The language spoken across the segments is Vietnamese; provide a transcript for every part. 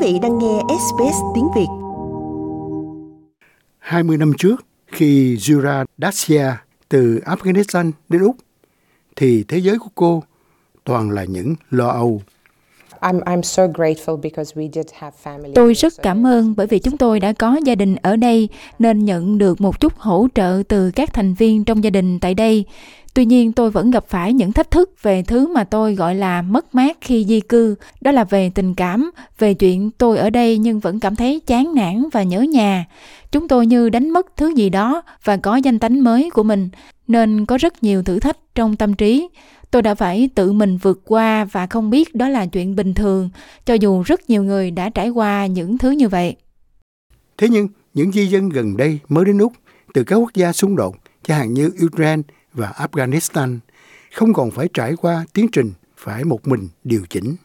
vị đang nghe SBS tiếng Việt. 20 năm trước, khi Zura Dacia từ Afghanistan đến Úc, thì thế giới của cô toàn là những lo âu. Tôi rất cảm ơn bởi vì chúng tôi đã có gia đình ở đây nên nhận được một chút hỗ trợ từ các thành viên trong gia đình tại đây. Tuy nhiên, tôi vẫn gặp phải những thách thức về thứ mà tôi gọi là mất mát khi di cư, đó là về tình cảm, về chuyện tôi ở đây nhưng vẫn cảm thấy chán nản và nhớ nhà. Chúng tôi như đánh mất thứ gì đó và có danh tánh mới của mình, nên có rất nhiều thử thách trong tâm trí. Tôi đã phải tự mình vượt qua và không biết đó là chuyện bình thường, cho dù rất nhiều người đã trải qua những thứ như vậy. Thế nhưng, những di dân gần đây mới đến Úc từ các quốc gia xung đột, chẳng hạn như Ukraine và Afghanistan, không còn phải trải qua tiến trình phải một mình điều chỉnh.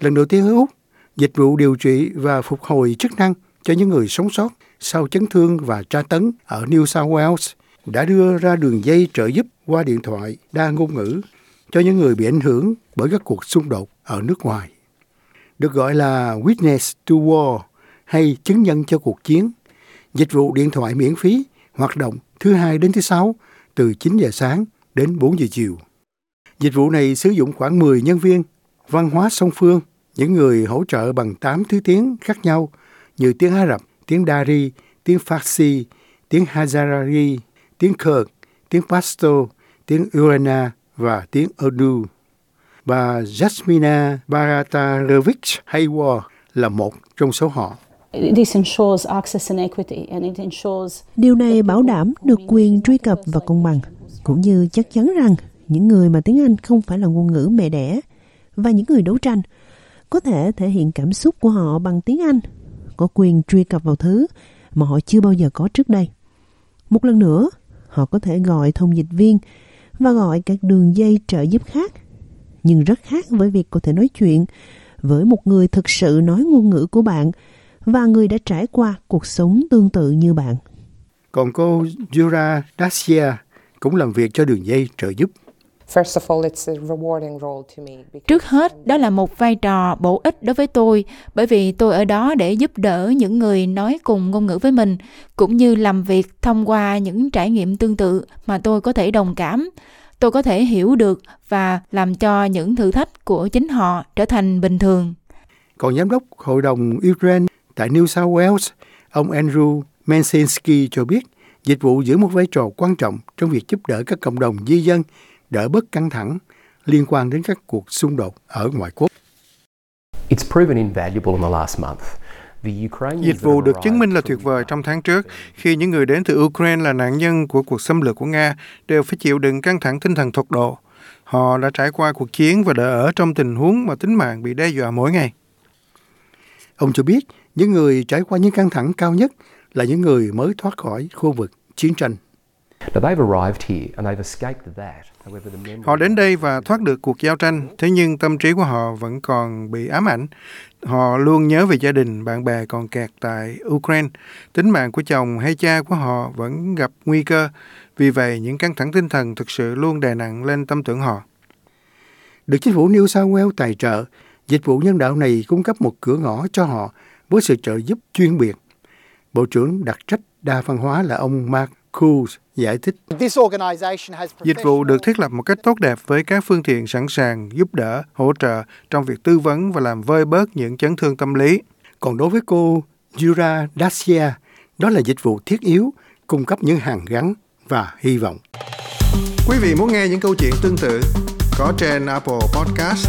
Lần đầu tiên ở Úc, dịch vụ điều trị và phục hồi chức năng cho những người sống sót sau chấn thương và tra tấn ở New South Wales đã đưa ra đường dây trợ giúp qua điện thoại đa ngôn ngữ cho những người bị ảnh hưởng bởi các cuộc xung đột ở nước ngoài. Được gọi là witness to war hay chứng nhân cho cuộc chiến, dịch vụ điện thoại miễn phí hoạt động thứ Hai đến thứ Sáu từ 9 giờ sáng đến 4 giờ chiều. Dịch vụ này sử dụng khoảng 10 nhân viên, văn hóa song phương, những người hỗ trợ bằng 8 thứ tiếng khác nhau như tiếng Ả Rập, tiếng Dari, tiếng Farsi, tiếng Hazaragi, tiếng Kurd, tiếng Pashto, tiếng Urana và tiếng Urdu. Bà Jasmina Baratalevich Haywar là một trong số họ. Điều này bảo đảm được quyền truy cập và công bằng, cũng như chắc chắn rằng những người mà tiếng Anh không phải là ngôn ngữ mẹ đẻ và những người đấu tranh có thể thể hiện cảm xúc của họ bằng tiếng Anh, có quyền truy cập vào thứ mà họ chưa bao giờ có trước đây. Một lần nữa, họ có thể gọi thông dịch viên và gọi các đường dây trợ giúp khác, nhưng rất khác với việc có thể nói chuyện với một người thực sự nói ngôn ngữ của bạn và người đã trải qua cuộc sống tương tự như bạn. Còn cô Zura Dacia cũng làm việc cho đường dây trợ giúp. Trước hết, đó là một vai trò bổ ích đối với tôi, bởi vì tôi ở đó để giúp đỡ những người nói cùng ngôn ngữ với mình, cũng như làm việc thông qua những trải nghiệm tương tự mà tôi có thể đồng cảm. Tôi có thể hiểu được và làm cho những thử thách của chính họ trở thành bình thường. Còn giám đốc Hội đồng Ukraine tại New South Wales, ông Andrew Menzinski cho biết dịch vụ giữ một vai trò quan trọng trong việc giúp đỡ các cộng đồng di dân đỡ bớt căng thẳng liên quan đến các cuộc xung đột ở ngoại quốc. Dịch vụ được chứng minh là tuyệt vời trong tháng trước, khi những người đến từ Ukraine là nạn nhân của cuộc xâm lược của Nga đều phải chịu đựng căng thẳng tinh thần tột độ. Họ đã trải qua cuộc chiến và đã ở trong tình huống mà tính mạng bị đe dọa mỗi ngày. Ông cho biết những người trải qua những căng thẳng cao nhất là những người mới thoát khỏi khu vực chiến tranh. Họ đến đây và thoát được cuộc giao tranh, thế nhưng tâm trí của họ vẫn còn bị ám ảnh. Họ luôn nhớ về gia đình, bạn bè còn kẹt tại Ukraine. Tính mạng của chồng hay cha của họ vẫn gặp nguy cơ. Vì vậy, những căng thẳng tinh thần thực sự luôn đè nặng lên tâm tưởng họ. Được chính phủ New South Wales tài trợ, dịch vụ nhân đạo này cung cấp một cửa ngõ cho họ với sự trợ giúp chuyên biệt. Bộ trưởng đặc trách đa văn hóa là ông Mark Kuhl giải thích. Dịch vụ được thiết lập một cách tốt đẹp với các phương tiện sẵn sàng giúp đỡ, hỗ trợ trong việc tư vấn và làm vơi bớt những chấn thương tâm lý. Còn đối với cô Zura Dacia, đó là dịch vụ thiết yếu, cung cấp những hàng gắn và hy vọng. Quý vị muốn nghe những câu chuyện tương tự có trên Apple Podcast,